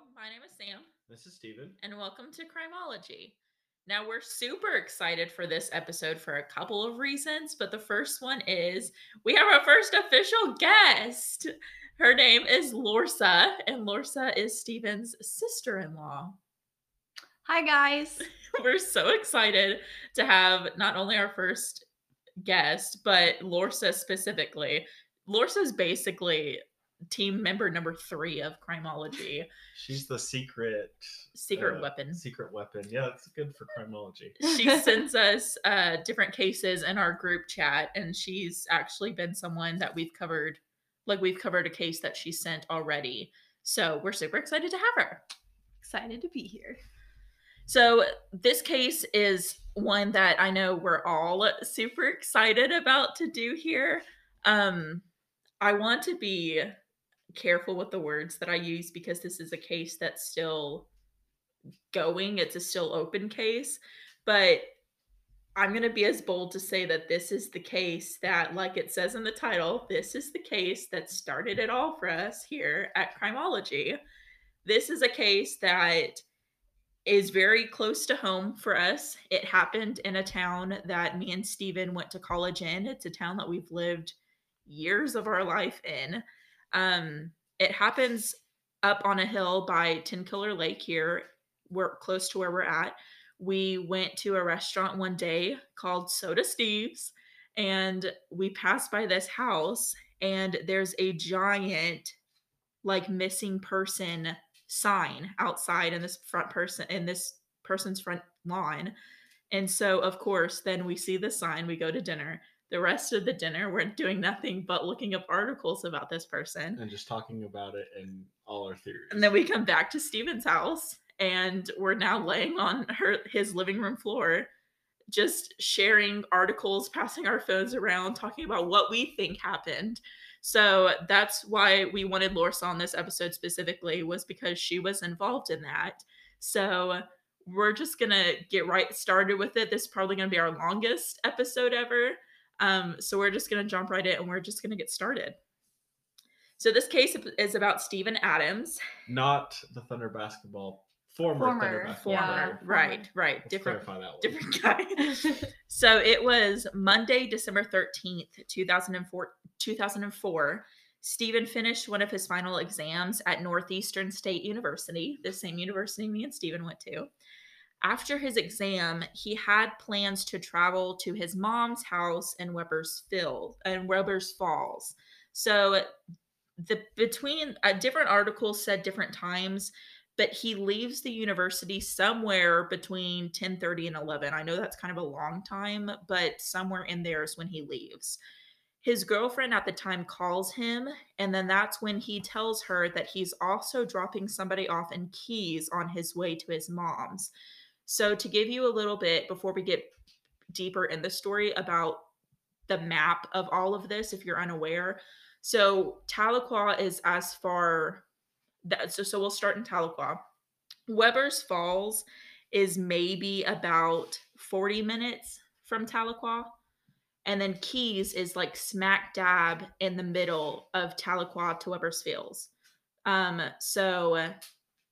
Hello, my name is Sam. This is Stephen. And welcome to Crimeology. Now, we're super excited for this episode for a couple of reasons, but the first one is we have our first official guest. Her name is Lorsa, and Lorsa is Stephen's sister-in-law. Hi, guys. We're so excited to have not only our first guest, but Lorsa specifically. Lorsa's basically team member number 3 of Crimeology. She's the secret weapon. Secret weapon. Yeah, that's good for Crimeology. She sends us different cases in our group chat, and she's actually been someone that we've covered. Like, we've covered a case that she sent already. So we're super excited to have her. Excited to be here. So this case is one that I know we're all super excited about to do here. I want to be careful with the words that I use because this is a case that's still going. It's a still open case, but I'm going to be as bold to say that this is the case that, like it says in the title, this is the case that started it all for us here at Crimeology. This is a case that is very close to home for us. It happened in a town that me and Stephen went to college in. It's a town that we've lived years of our life in. It happens up on a hill by Tenkiller Lake here. We're close to where we're at. We went to a restaurant one day called Soda Steve's, and we passed by this house, and there's a giant, like, missing person sign outside in this person's front lawn. And so, of course, then we see the sign, we go to dinner. The rest of the dinner, we're doing nothing but looking up articles about this person. And just talking about it and all our theories. And then we come back to Stephen's house, and we're now laying on his living room floor, just sharing articles, passing our phones around, talking about what we think happened. So that's why we wanted Lorsa on this episode specifically, was because she was involved in that. So we're just going to get right started with it. This is probably going to be our longest episode ever. So we're just going to jump right in, and we're just going to get started. So this case is about Stephen Adams. Not the Thunder basketball. Former Thunder basketball. Former. Right. Let's clarify that one. Different guy. So it was Monday, December 13th, 2004. Stephen finished one of his final exams at Northeastern State University, the same university me and Stephen went to. After his exam, he had plans to travel to his mom's house in Weber's Falls. So different articles said different times, but he leaves the university somewhere between 10:30 and 11. I know that's kind of a long time, but somewhere in there is when he leaves. His girlfriend at the time calls him, and then that's when he tells her that he's also dropping somebody off in Keys on his way to his mom's. So to give you a little bit before we get deeper in the story about the map of all of this, if you're unaware. So Tahlequah is as far that, so we'll start in Tahlequah. Weber's Falls is maybe about 40 minutes from Tahlequah. And then Keys is like smack dab in the middle of Tahlequah to Weber's Falls. So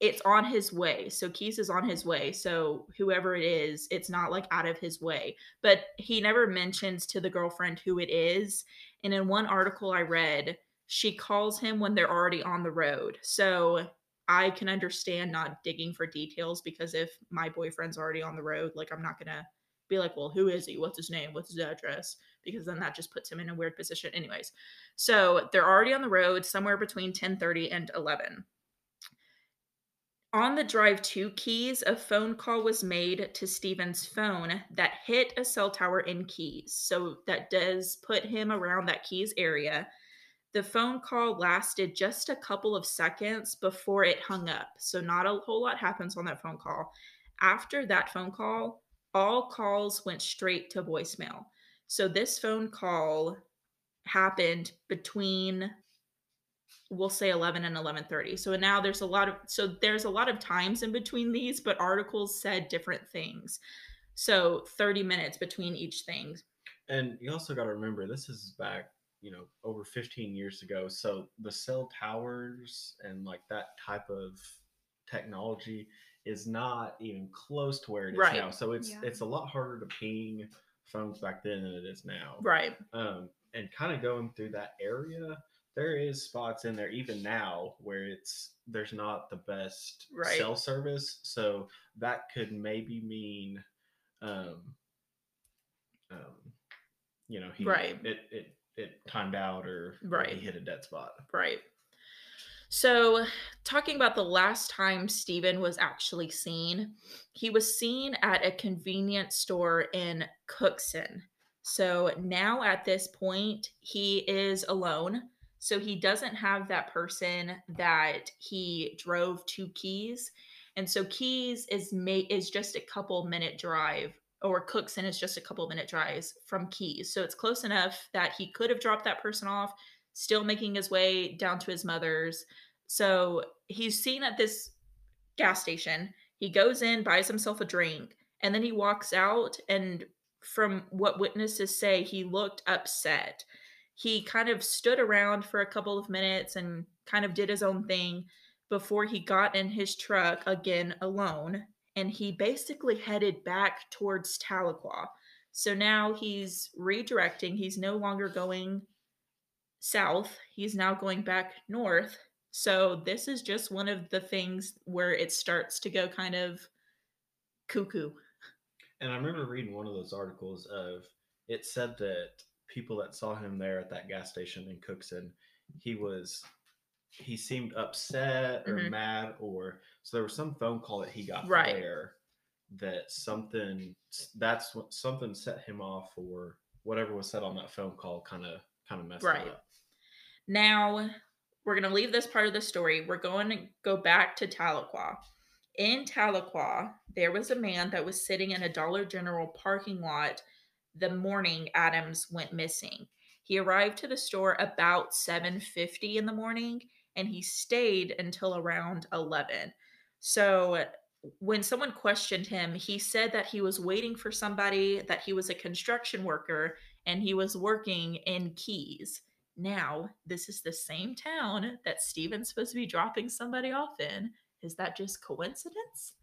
it's on his way. So Keys is on his way. So whoever it is, it's not like out of his way. But he never mentions to the girlfriend who it is. And in one article I read, she calls him when they're already on the road. So I can understand not digging for details, because if my boyfriend's already on the road, like, I'm not going to be like, well, who is he? What's his name? What's his address? Because then that just puts him in a weird position. Anyways, so they're already on the road somewhere between 10:30 and 11. On the drive to Keys, a phone call was made to Stephen's phone that hit a cell tower in Keys. So that does put him around that Keys area. The phone call lasted just a couple of seconds before it hung up. So not a whole lot happens on that phone call. After that phone call, all calls went straight to voicemail. So this phone call happened between, we'll say, 11 and 11:30. So now there's a lot of times in between these, but articles said different things. So 30 minutes between each thing. And you also got to remember, this is back, over 15 years ago. So the cell towers and like that type of technology is not even close to where it is now. So it's a lot harder to ping phones back then than it is now. Right. And kind of going through that area, there is spots in there even now where there's not the best cell service. So that could maybe mean, you know, it timed out or he hit a dead spot. Right. So talking about the last time Stephen was actually seen, he was seen at a convenience store in Cookson. So now at this point, he is alone. So he doesn't have that person that he drove to Keys. And so Keys is just a couple minute drive, or Cookson is just a couple minute drives from Keys. So it's close enough that he could have dropped that person off, still making his way down to his mother's. So he's seen at this gas station. He goes in, buys himself a drink, and then he walks out. And from what witnesses say, he looked upset. He kind of stood around for a couple of minutes and kind of did his own thing before he got in his truck again alone. And he basically headed back towards Tahlequah. So now he's redirecting. He's no longer going south. He's now going back north. So this is just one of the things where it starts to go kind of cuckoo. And I remember reading one of those articles of, it said that people that saw him there at that gas station in Cookson, he seemed upset or mad, or so there was some phone call that he got there that something set him off, or whatever was said on that phone call kind of messed him up. Now we're going to leave this part of the story. We're going to go back to Tahlequah. In Tahlequah, there was a man that was sitting in a Dollar General parking lot the morning Adams went missing. He arrived to the store about 7:50 in the morning, and he stayed until around 11. So when someone questioned him, he said that he was waiting for somebody, that he was a construction worker, and he was working in Keys. Now, this is the same town that Stephen's supposed to be dropping somebody off in. Is that just coincidence?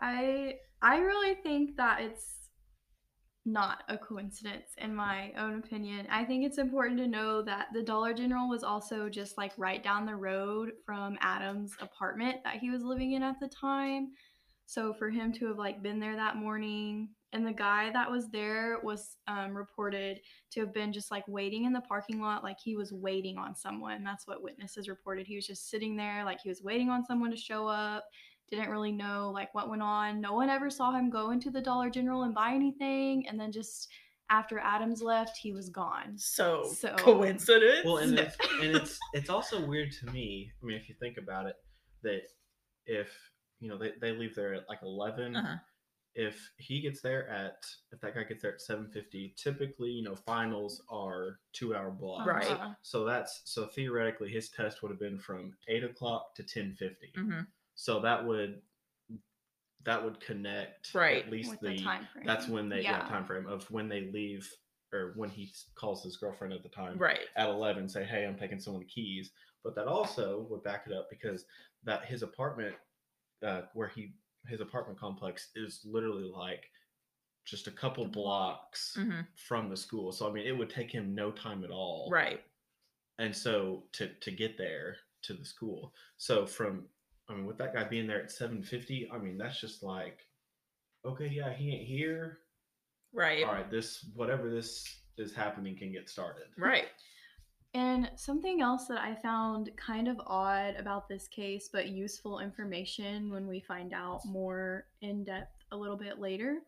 I really think that it's not a coincidence, in my own opinion. I think it's important to know that the Dollar General was also just like right down the road from Adam's apartment that he was living in at the time. So for him to have like been there that morning, and the guy that was there was reported to have been just like waiting in the parking lot, like he was waiting on someone. That's what witnesses reported. He was just sitting there like he was waiting on someone to show up. Didn't really know like what went on. No one ever saw him go into the Dollar General and buy anything. And then just after Adams left, he was gone. So coincidence? Well, and it's also weird to me. I mean, if you think about it, that if, you know, they leave there at like 11, if he gets there if that guy gets there at 7:50, typically, you know, finals are 2 hour blocks. Right. So so theoretically his test would have been from 8:00 to 10:50. So that would connect at least with the time frame. That's when they time frame of when they leave, or when he calls his girlfriend at the time at 11, say, hey, I'm taking someone to Keys. But that also would back it up, because that his apartment his apartment complex is literally like just a couple blocks from the school. So I mean, it would take him no time at all. Right. And so to get there to the school. So with that guy being there at 7:50, I mean, that's just like, okay, yeah, he ain't here. Right. All right, whatever is happening can get started. Right. And something else that I found kind of odd about this case, but useful information when we find out more in depth a little bit later,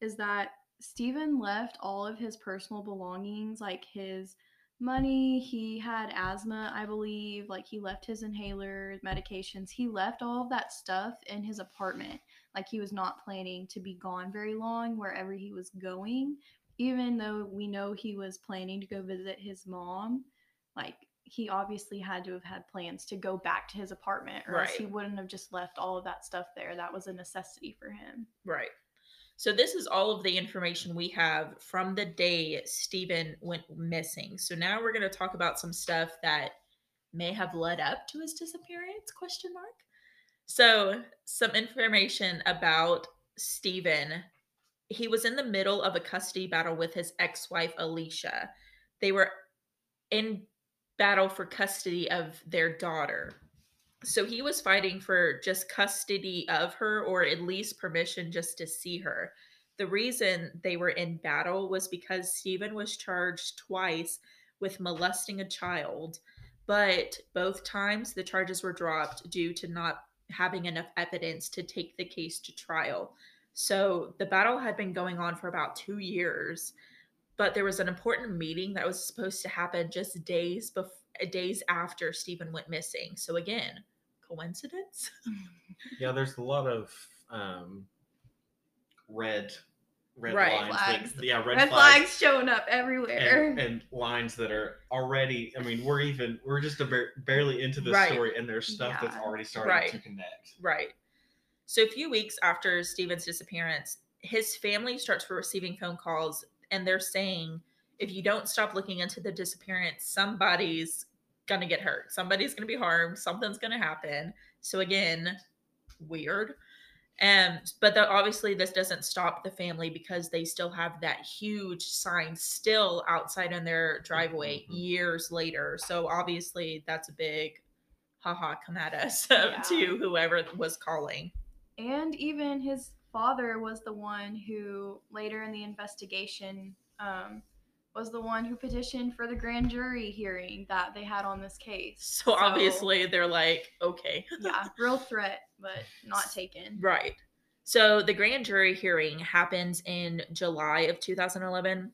is that Stephen left all of his personal belongings, like his money. He had asthma, I believe. Like, he left his inhalers, medications. He left all of that stuff in his apartment. Like, he was not planning to be gone very long wherever he was going, even though we know he was planning to go visit his mom. Like, he obviously had to have had plans to go back to his apartment, or else he wouldn't have just left all of that stuff there. That was a necessity for him. Right. So this is all of the information we have from the day Stephen went missing. So now we're going to talk about some stuff that may have led up to his disappearance, question mark. So some information about Stephen. He was in the middle of a custody battle with his ex-wife, Alicia. They were in battle for custody of their daughter. So he was fighting for just custody of her, or at least permission just to see her. The reason they were in battle was because Stephen was charged twice with molesting a child, but both times the charges were dropped due to not having enough evidence to take the case to trial. So the battle had been going on for about 2 years, but there was an important meeting that was supposed to happen just days after Stephen went missing. So again, coincidence? Yeah, there's a lot of red lines. Flags. Yeah, red flags showing up everywhere. And lines that are already, I mean, we're just barely into this story, and there's stuff that's already starting to connect. Right. So a few weeks after Stephen's disappearance, his family starts receiving phone calls, and they're saying, if you don't stop looking into the disappearance, somebody's going to get hurt. Somebody's going to be harmed. Something's going to happen. So again, weird. But obviously this doesn't stop the family, because they still have that huge sign still outside on their driveway years later. So obviously that's a big haha come at us to whoever was calling. And even his father was the one who later in the investigation was the one who petitioned for the grand jury hearing that they had on this case. So obviously they're like, okay. Yeah, real threat, but not taken. Right. So the grand jury hearing happens in July of 2011.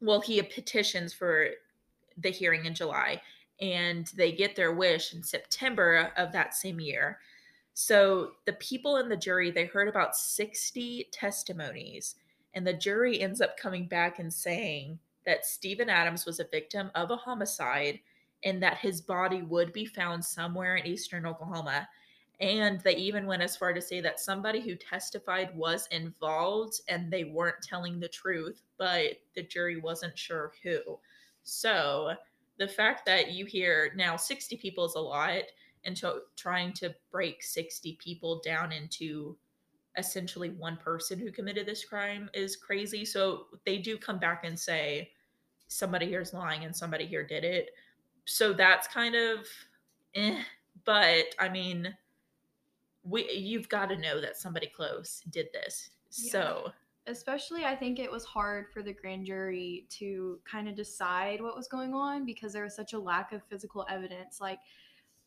Well, he petitions for the hearing in July, and they get their wish in September of that same year. So the people in the jury, they heard about 60 testimonies, and the jury ends up coming back and saying that Stephen Adams was a victim of a homicide, and that his body would be found somewhere in eastern Oklahoma. And they even went as far to say that somebody who testified was involved, and they weren't telling the truth, but the jury wasn't sure who. So the fact that you hear now 60 people is a lot, and trying to break 60 people down into essentially one person who committed this crime is crazy. So they do come back and say somebody here's lying and somebody here did it. So that's kind of but I mean, you've got to know that somebody close did this. Yeah. So especially, I think it was hard for the grand jury to kind of decide what was going on, because there was such a lack of physical evidence. Like,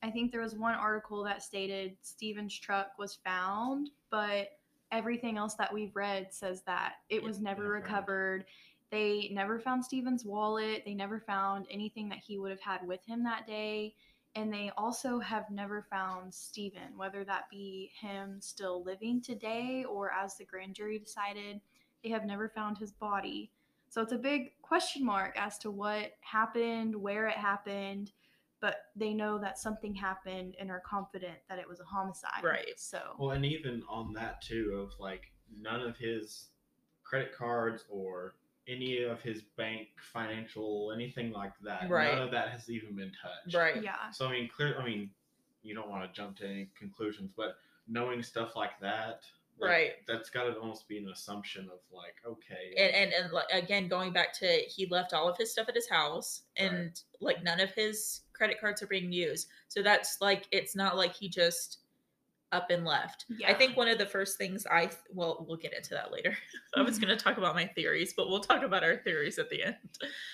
I think there was one article that stated Stephen's truck was found, but everything else that we've read says that it was never recovered. They never found Stephen's wallet. They never found anything that he would have had with him that day. And they also have never found Stephen, whether that be him still living today or, as the grand jury decided, they have never found his body. So it's a big question mark as to what happened, where it happened. But they know that something happened and are confident that it was a homicide. Right. So. Well, and even on that too, of like, none of his credit cards or any of his bank financial, anything like that. Right. None of that has even been touched. Right. Yeah. So, I mean, you don't want to jump to any conclusions, but knowing stuff like that. Right. That's got to almost be an assumption of like, okay. And like, again, going back to, he left all of his stuff at his house, and like none of his credit cards are being used. So that's like, it's not like he just up and left. Yeah. I think one of the first things we'll get into that later. I was going to talk about my theories, but we'll talk about our theories at the end.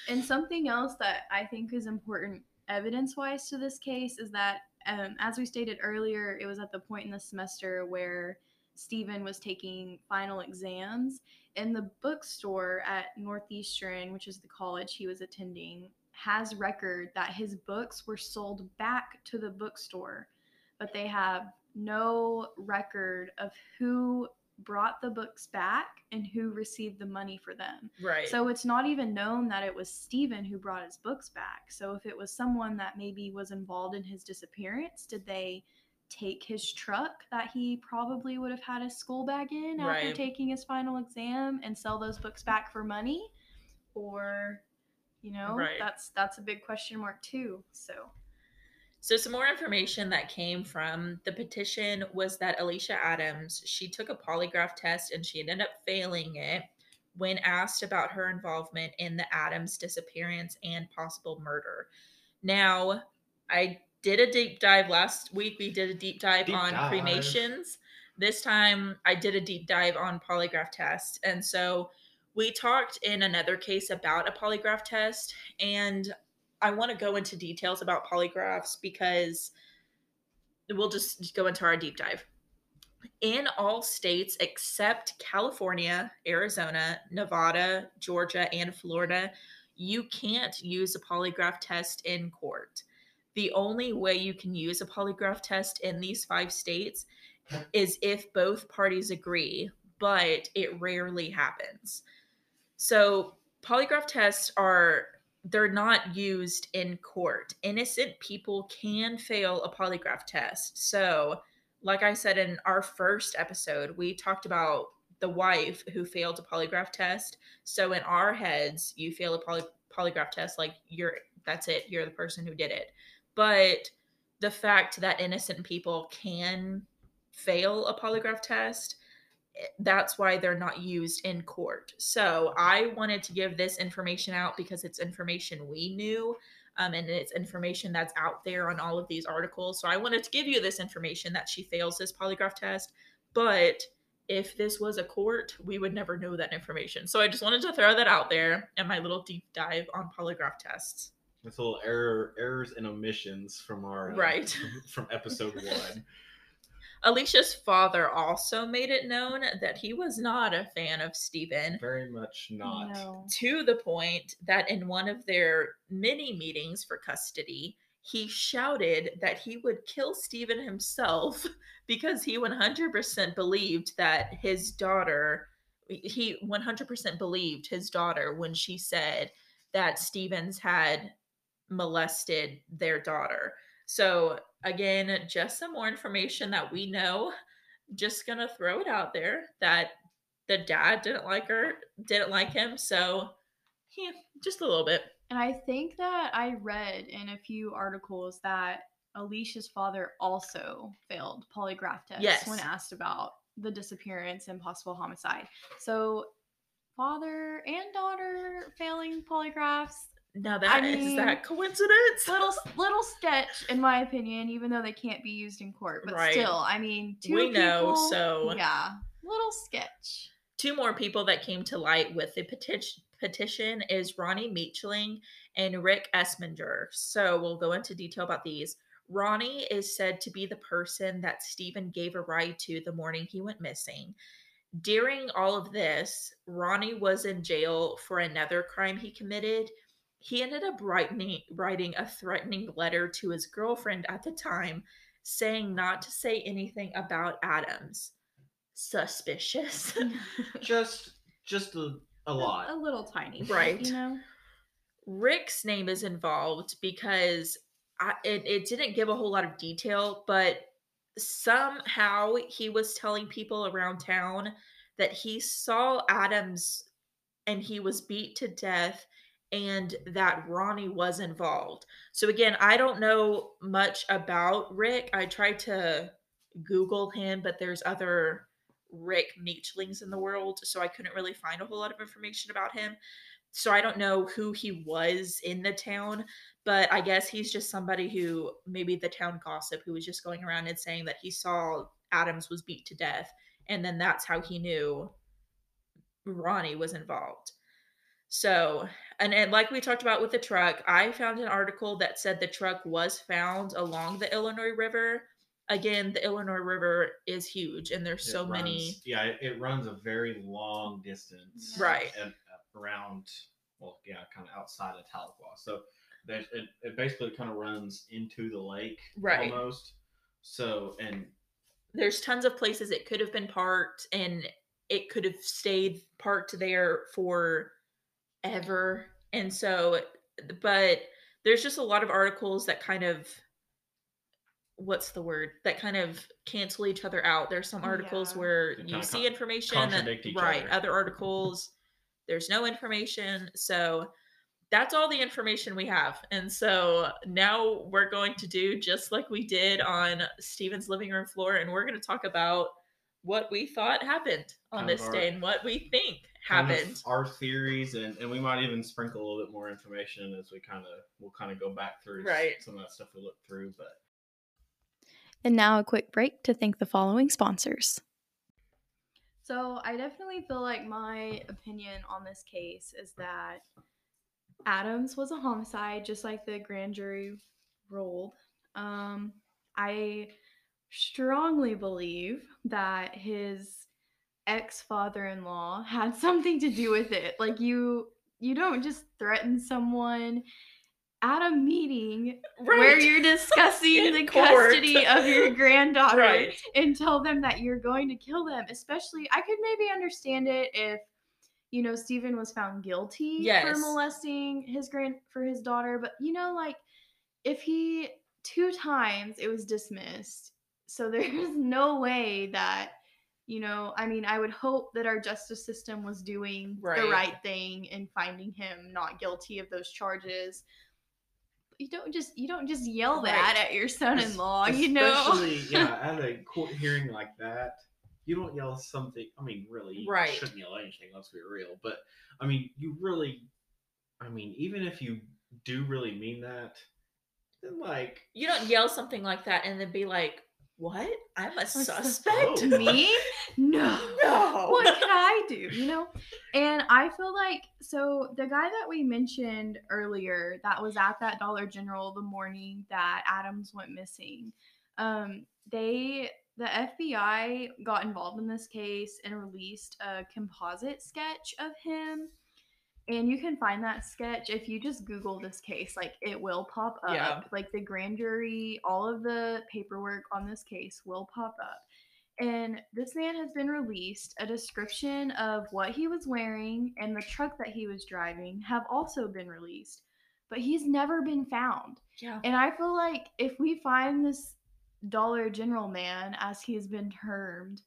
And something else that I think is important evidence-wise to this case is that, as we stated earlier, it was at the point in the semester where Stephen was taking final exams, and the bookstore at Northeastern, which is the college he was attending, has record that his books were sold back to the bookstore, but they have no record of who brought the books back and who received the money for them. Right. So it's not even known that it was Stephen who brought his books back. So if it was someone that maybe was involved in his disappearance, did they take his truck that he probably would have had his school bag in after taking his final exam and sell those books back for money? Or, you know, that's a big question mark too. So So some more information that came from the petition was that Alicia Adams, she took a polygraph test and she ended up failing it when asked about her involvement in the Adams disappearance and possible murder. Now, I did a deep dive last week. We did a deep dive on cremations. This time I did a deep dive on polygraph tests. And so we talked in another case about a polygraph test, and I want to go into details about polygraphs because we'll just go into our deep dive. In all states except California, Arizona, Nevada, Georgia, and Florida, you can't use a polygraph test in court. The only way you can use a polygraph test in these 5 states is if both parties agree, but it rarely happens. So polygraph tests are, they're not used in court. Innocent people can fail a polygraph test. So like I said in our first episode, we talked about the wife who failed a polygraph test. So in our heads, you fail a polygraph test, like that's it, you're the person who did it. But the fact that innocent people can fail a polygraph test, that's why they're not used in court. So I wanted to give this information out because it's information we knew, and it's information that's out there on all of these articles. So I wanted to give you this information that she fails this polygraph test, but if this was a court, we would never know that information. So I just wanted to throw that out there in my little deep dive on polygraph tests. It's a little errors and omissions from our from episode 1. Alicia's father also made it known that he was not a fan of Stephen. Very much not. No. To the point that in one of their many meetings for custody, he shouted that he would kill Stephen himself because he 100% believed that his daughter, he 100% believed his daughter when she said that Stevens had molested their daughter. So again, just some more information that we know, just going to throw it out there that the dad didn't like him. So yeah, just a little bit. And I think that I read in a few articles that Alicia's father also failed polygraph tests when asked about the disappearance and possible homicide. So father and daughter failing polygraphs. Now is that coincidence? Little sketch, in my opinion, even though they can't be used in court. But still, I mean, little sketch. 2 more people that came to light with the petition is Ronnie Meachling and Rick Esminger. So we'll go into detail about these. Ronnie is said to be the person that Stephen gave a ride to the morning he went missing. During all of this, Ronnie was in jail for another crime he committed. He ended up writing a threatening letter to his girlfriend at the time, saying not to say anything about Adams. Suspicious. Just a lot. A little tiny. Right. You know? Rick's name is involved because it didn't give a whole lot of detail, but somehow he was telling people around town that he saw Adams and he was beat to death and that Ronnie was involved. So again, I don't know much about Rick. I tried to Google him, but there's other Rick Meachlings in the world, so I couldn't really find a whole lot of information about him. So I don't know who he was in the town, but I guess he's just somebody who, maybe the town gossip, who was just going around and saying that he saw Adams was beat to death, and then that's how he knew Ronnie was involved. So, and like we talked about with the truck, I found an article that said the truck was found along the Illinois River. Again, the Illinois River is huge, and there's so many. Yeah, it runs a very long distance. Right. Kind of outside of Tahlequah. So it basically kind of runs into the lake almost. So, and there's tons of places it could have been parked, and it could have stayed parked there forever. And so, but there's just a lot of articles that kind of, that kind of cancel each other out. There's some articles where you see information, and other articles, there's no information. So that's all the information we have. And so now we're going to do just like we did on Stephen's living room floor, and we're going to talk about what we thought happened on this day and what we think happened. Our theories, and we might even sprinkle a little bit more information as we'll go back through some of that stuff we looked through. But and now a quick break to thank the following sponsors. So I definitely feel like my opinion on this case is that Adams was a homicide, just like the grand jury ruled. I strongly believe that his ex-father-in-law had something to do with it. Like, you don't just threaten someone at a meeting where you're discussing the custody of your granddaughter and tell them that you're going to kill them. Especially, I could maybe understand it if, you know, Stephen was found guilty for molesting his daughter, but if he 2 times it was dismissed. So there's no way that, I would hope that our justice system was doing the right thing in finding him not guilty of those charges. You don't just yell that at your son-in-law, Especially, at a court hearing like that, you don't yell something. You shouldn't yell anything, let's be real. But, even if you do really mean that, then, you don't yell something like that and then be like, what? I'm a suspect? Me? No. What can I do? And I feel like, so the guy that we mentioned earlier that was at that Dollar General the morning that Adams went missing, the FBI got involved in this case and released a composite sketch of him. And you can find that sketch if you just Google this case. It will pop up. Yeah. The grand jury, all of the paperwork on this case will pop up. And this man has been released. A description of what he was wearing and the truck that he was driving have also been released. But he's never been found. Yeah. And I feel like if we find this Dollar General man, as he has been termed,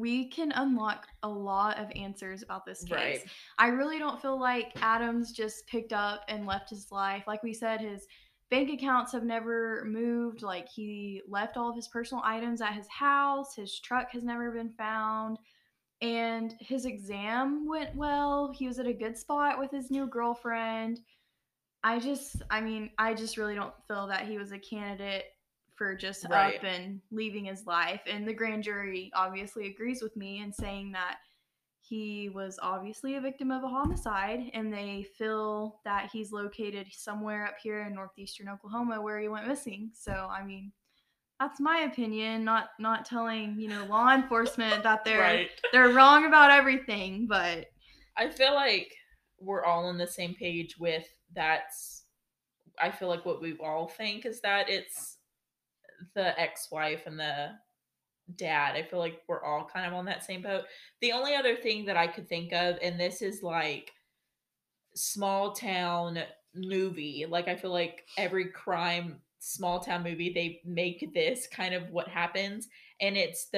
we can unlock a lot of answers about this case. Right. I really don't feel like Adams just picked up and left his life. Like we said, his bank accounts have never moved. He left all of his personal items at his house. His truck has never been found. And his exam went well. He was at a good spot with his new girlfriend. I just really don't feel that he was a candidate for just up and leaving his life. And the grand jury obviously agrees with me in saying that he was obviously a victim of a homicide, and they feel that he's located somewhere up here in northeastern Oklahoma where he went missing. So, that's my opinion, not telling, law enforcement that they're they're wrong about everything, but I feel like we're all on the same page with that's I feel like what we all think is that it's the ex-wife and the dad. I feel like we're all kind of on that same boat. The only other thing that I could think of, and this is small town movie, I feel like every crime small town movie, they make this kind of what happens. And it's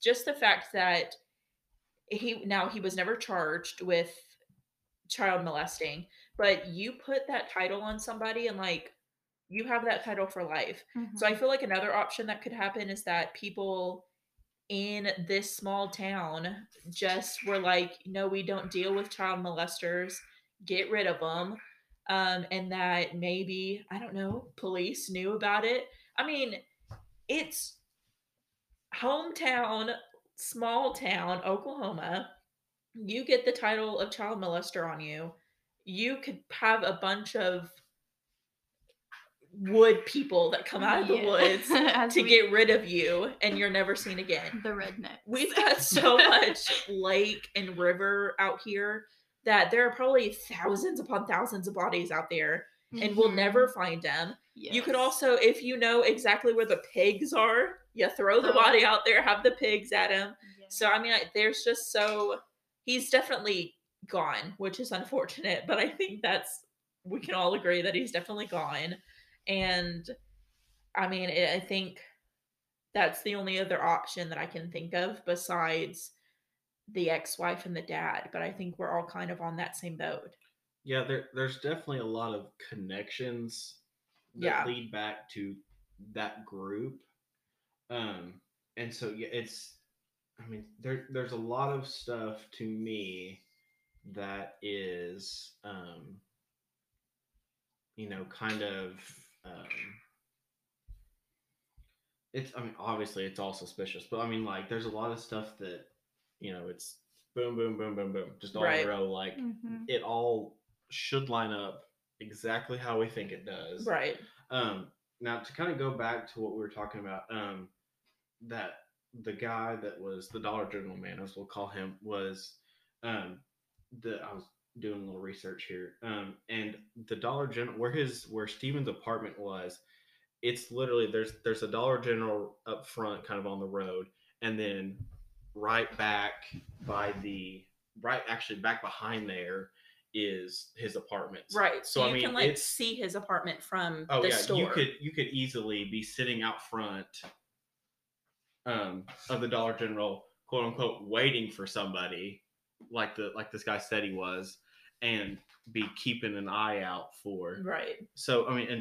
just the fact that he was never charged with child molesting, but you put that title on somebody and you have that title for life. Mm-hmm. So I feel like another option that could happen is that people in this small town just were no, we don't deal with child molesters. Get rid of them. And that maybe, I don't know, police knew about it. It's hometown, small town, Oklahoma. You get the title of child molester on you. You could have a bunch of wood people that come out of the woods to get rid of you, and you're never seen again. The redneck. We've got so much lake and river out here that there are probably thousands upon thousands of bodies out there, and we'll never find them. Yes. You could also, if you know exactly where the pigs are, you throw the body out there, have the pigs at him. Yeah. So, he's definitely gone, which is unfortunate, but I think we can all agree that he's definitely gone. And I think that's the only other option that I can think of besides the ex-wife and the dad. But I think we're all kind of on that same boat. Yeah, there's definitely a lot of connections that lead back to that group. And so, yeah, there's a lot of stuff to me that is, obviously it's all suspicious, but there's a lot of stuff that, it's boom, boom, boom, boom, boom, just all in a row. Like it all should line up exactly how we think it does. Right. Now to kind of go back to what we were talking about, that the guy that was the Dollar General man, as we'll call him, was I was doing a little research here, and the Dollar General where Stephen's apartment was, it's literally there's a Dollar General up front, kind of on the road, and then back behind there is his apartment. Right. So you can see his apartment from the store. You could easily be sitting out front of the Dollar General, quote unquote, waiting for somebody, like this guy said he was, and be keeping an eye out for. Right. So and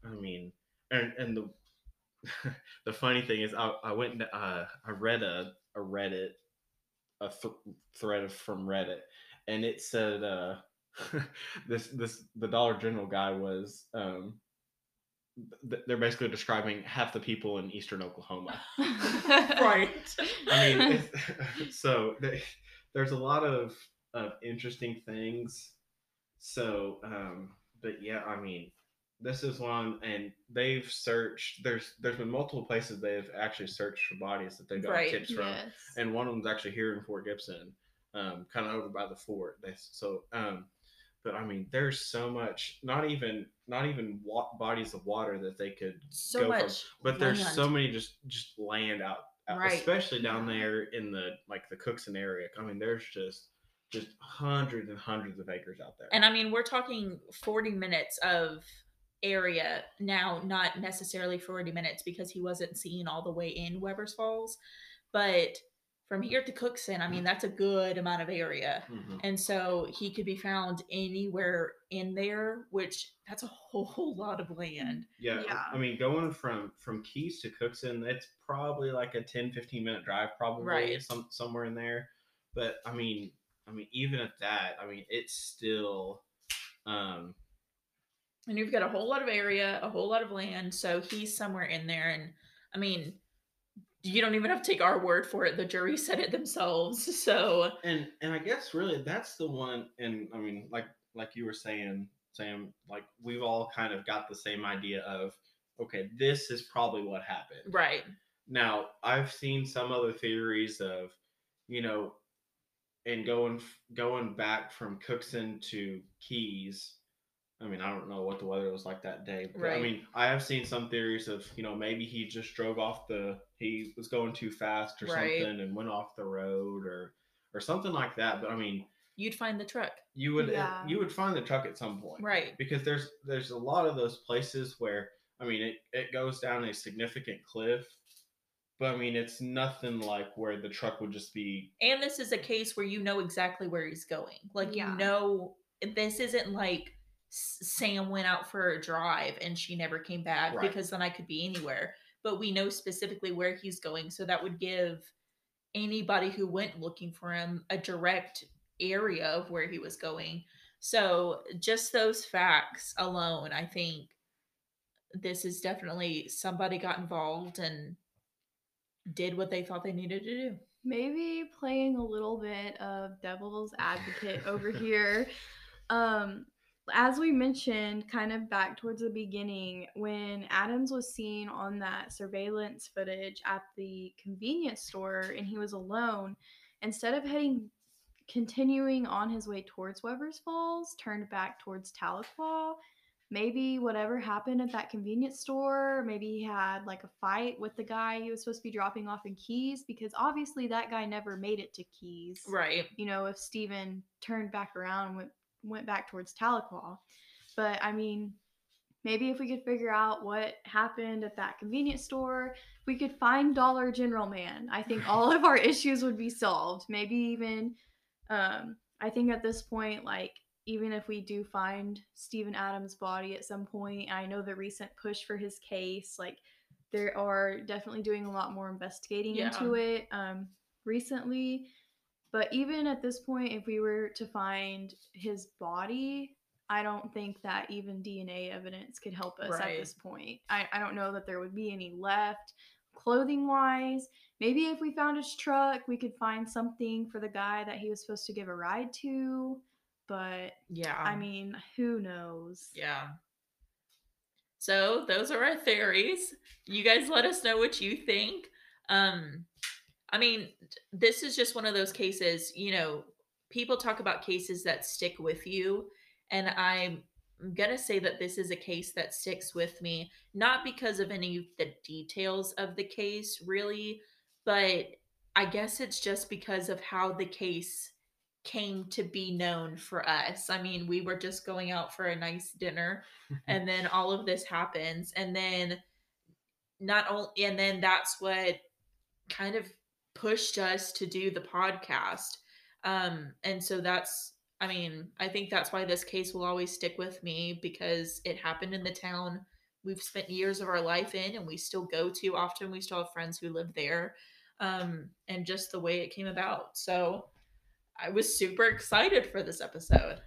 the the funny thing is I went and I read a Reddit thread from Reddit, and it said the Dollar General guy was they're basically describing half the people in Eastern Oklahoma. Right. There's a lot of interesting things. So, this is one, and they've searched. There's been multiple places they've actually searched for bodies that they've got tips from, and one of them's actually here in Fort Gibson, kind of over by the fort. There's so much, not even bodies of water that they could but there's so many just land out right. Especially down there in the Cookson area. There's just hundreds and hundreds of acres out there. And we're talking 40 minutes of area now, not necessarily 40 minutes because he wasn't seen all the way in Weber's Falls, but from here to Cookson, that's a good amount of area. Mm-hmm. And so he could be found anywhere in there, which that's a whole lot of land. Yeah. Going from Keys to Cookson, that's probably like a 10, 15 minute drive, probably somewhere in there. But even at that, it's still, and you've got a whole lot of area, a whole lot of land. So he's somewhere in there. And you don't even have to take our word for it. The jury said it themselves. So and I guess really that's the one. And like you were saying, Sam, we've all kind of got the same idea of, okay, this is probably what happened. Right. Now I've seen some other theories of, and going back from Cookson to Keys. I don't know what the weather was like that day, but right. I have seen some theories of, maybe he just drove off he was going too fast or something and went off the road or something like that. But you'd find the truck. You would find the truck at some point. Right. Because there's a lot of those places where, it goes down a significant cliff, but it's nothing like where the truck would just be. And this is a case where you know exactly where he's going. This isn't like Sam went out for a drive and she never came back, right, because then I could be anywhere. But we know specifically where he's going, so that would give anybody who went looking for him a direct area of where he was going. So just those facts alone, I think this is definitely somebody got involved and did what they thought they needed to do. Maybe playing a little bit of devil's advocate over here. As we mentioned, kind of back towards the beginning, when Adams was seen on that surveillance footage at the convenience store and he was alone, instead of continuing on his way towards Weber's Falls, turned back towards Tahlequah. Maybe whatever happened at that convenience store, maybe he had a fight with the guy he was supposed to be dropping off in Keys, because obviously that guy never made it to Keys. Right. If Stephen turned back around and went back towards Tahlequah. But maybe if we could figure out what happened at that convenience store, we could find Dollar General Man. I think all of our issues would be solved. Maybe even, I think at this point, even if we do find Stephen Adams' body at some point, I know the recent push for his case, like, they are definitely doing a lot more investigating into it recently. But even at this point, if we were to find his body, I don't think that even DNA evidence could help us at this point. I don't know that there would be any left. Clothing-wise, maybe if we found his truck, we could find something for the guy that he was supposed to give a ride to. But, yeah, I mean, who knows? Yeah. So those are our theories. You guys let us know what you think. I mean, this is just one of those cases, you know, people talk about cases that stick with you. And I'm going to say that this is a case that sticks with me, not because of any of the details of the case, really, but I guess it's just because of how the case came to be known for us. I mean, we were just going out for a nice dinner and then all of this happens. And then that's what kind of pushed us to do the podcast. And so I think that's why this case will always stick with me, because it happened in the town we've spent years of our life in and we still go to often. We still have friends who live there. And just the way it came about. So I was super excited for this episode.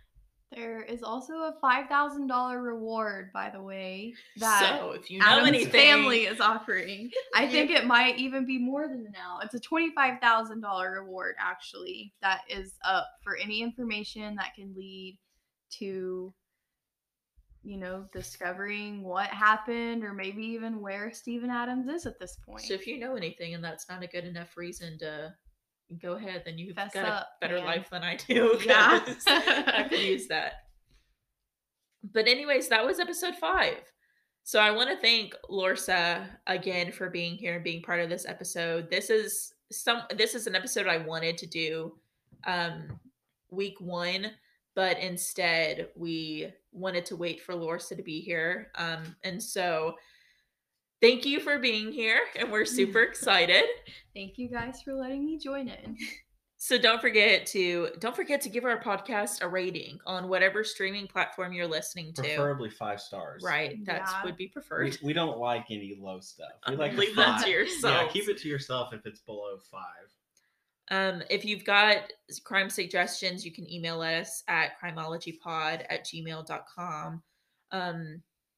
There is also a $5,000 reward, by the way, that so if you know Adam's family is offering. I think it might even be more than an hour. It's a $25,000 reward, actually, that is up for any information that can lead to, you know, discovering what happened or maybe even where Stephen Adams is at this point. So if you know anything and that's not a good enough reason to go ahead, then you've got a better life than I do. Yeah. I could use that. But anyways, that was episode 5. So I want to thank Lorsa again for being here and being part of this episode. This is an episode I wanted to do week 1, but instead we wanted to wait for Lorsa to be here. And so thank you for being here, and we're super excited. Thank you guys for letting me join in. So don't forget to give our podcast a rating on whatever streaming platform you're listening to. Preferably 5 stars. Right, would be preferred. We don't like any low stuff. We like leave that to yourself. Yeah, keep it to yourself if it's below 5. If you've got crime suggestions, you can email us at crimeologypod@gmail.com.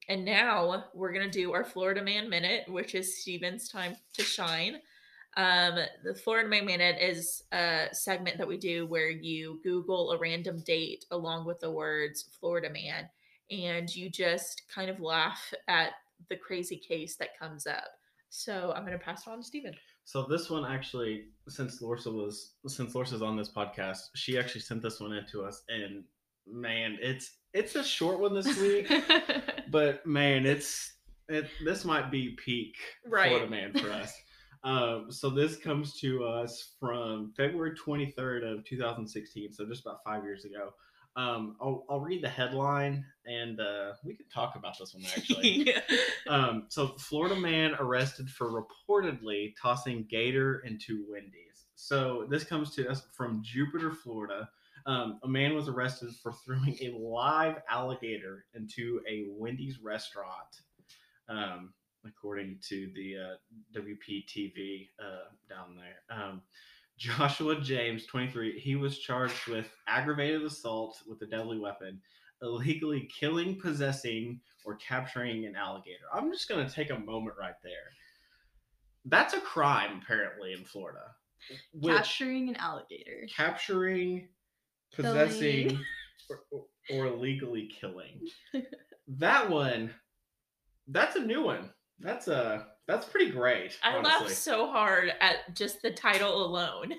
And now we're going to do our Florida Man Minute, which is Stephen's time to shine. The Florida Man Minute is a segment that we do where you Google a random date along with the words Florida Man, and you just kind of laugh at the crazy case that comes up. So I'm going to pass it on to Stephen. So this one actually, since Lorsa's on this podcast, she actually sent this one in to us, and man, it's a short one this week, but man, this might be peak Florida Man for us. So this comes to us from February 23rd of 2016, so just about 5 years ago. I'll read the headline, and we could talk about this one actually. So Florida man arrested for reportedly tossing gator into Wendy's. So this comes to us from Jupiter, Florida. A man was arrested for throwing a live alligator into a Wendy's restaurant, according to the WPTV down there. Joshua James, 23, he was charged with aggravated assault with a deadly weapon, illegally killing, possessing, or capturing an alligator. I'm just going to take a moment right there. That's a crime, apparently, in Florida. Capturing an alligator. Capturing, possessing, or illegally killing. That one, that's a new one. That's pretty great. Honestly. I laughed so hard at just the title alone.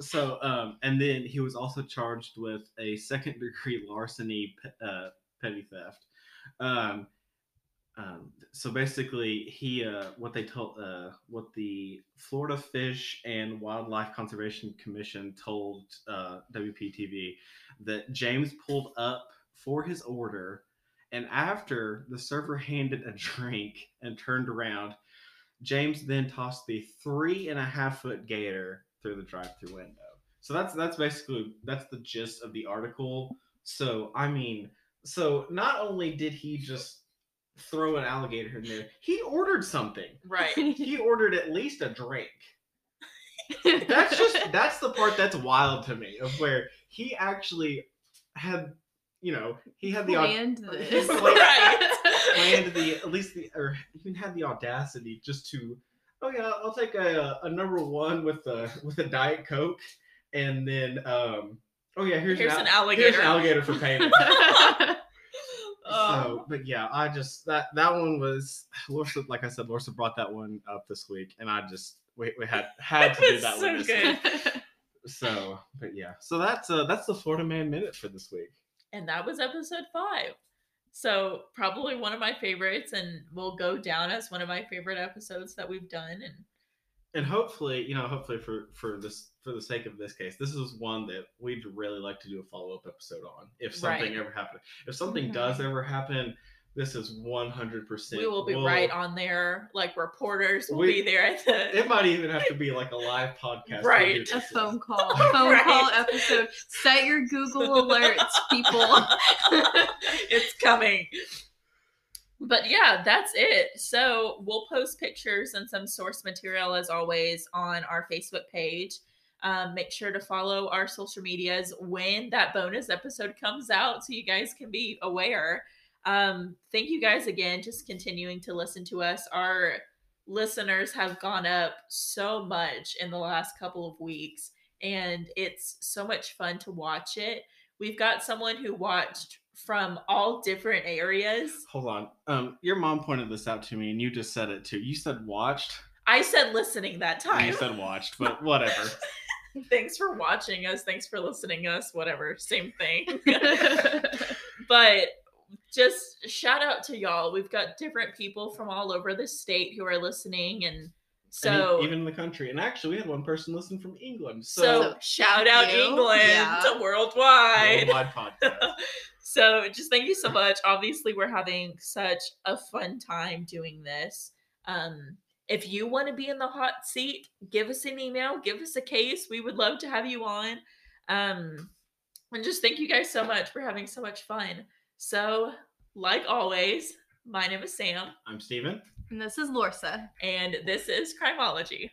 So, and then he was also charged with a second-degree larceny, petty theft. So basically, what the Florida Fish and Wildlife Conservation Commission told WPTV, that James pulled up for his order, and after the server handed a drink and turned around, James then tossed the 3.5-foot gator through the drive-thru window. So that's basically, that's the gist of the article. So, I mean, so not only did he just throw an alligator in there, he ordered something. Right. He ordered at least a drink. That's just, that's the part that's wild to me, of where he actually had, you know, he had even had the audacity just to, oh yeah, I'll take a number one with a Diet Coke, and then oh yeah, here's an alligator for payment. So, but yeah, I just that one was Lorsa. Like I said, Lorsa brought that one up this week, and I just we had to do that one. This week. So, but yeah, so that's the Florida Man Minute for this week, and that was episode 5. So probably one of my favorites, and will go down as one of my favorite episodes that we've done. And hopefully, you know, for the sake of this case, this is one that we'd really like to do a follow-up episode on. If something ever happened, if something does ever happen, this is 100%. We will be right on there. Like reporters will be there at the. It might even have to be like a live podcast. Right. A phone call. A phone call episode. Set your Google alerts, people. It's coming. But yeah, that's it. So we'll post pictures and some source material as always on our Facebook page. Make sure to follow our social medias when that bonus episode comes out, so you guys can be aware. Thank you guys again, just continuing to listen to us. Our listeners have gone up so much in the last couple of weeks, and it's so much fun to watch it. We've got someone who watched from all different areas. Hold on. Your mom pointed this out to me, and you just said it too. You said watched. I said listening that time. And you said watched, but whatever. Thanks for watching us. Thanks for listening to us. Whatever. Same thing. But just shout out to y'all. We've got different people from all over the state who are listening, and so even in the country. And actually, we had one person listen from England. So shout out England, to worldwide podcast. So just thank you so much. Obviously, we're having such a fun time doing this. If you want to be in the hot seat, give us an email, give us a case. We would love to have you on. And just thank you guys so much. We're having so much fun. So, like always, my name is Sam. I'm Steven. And this is Lorsa. And this is Crimeology.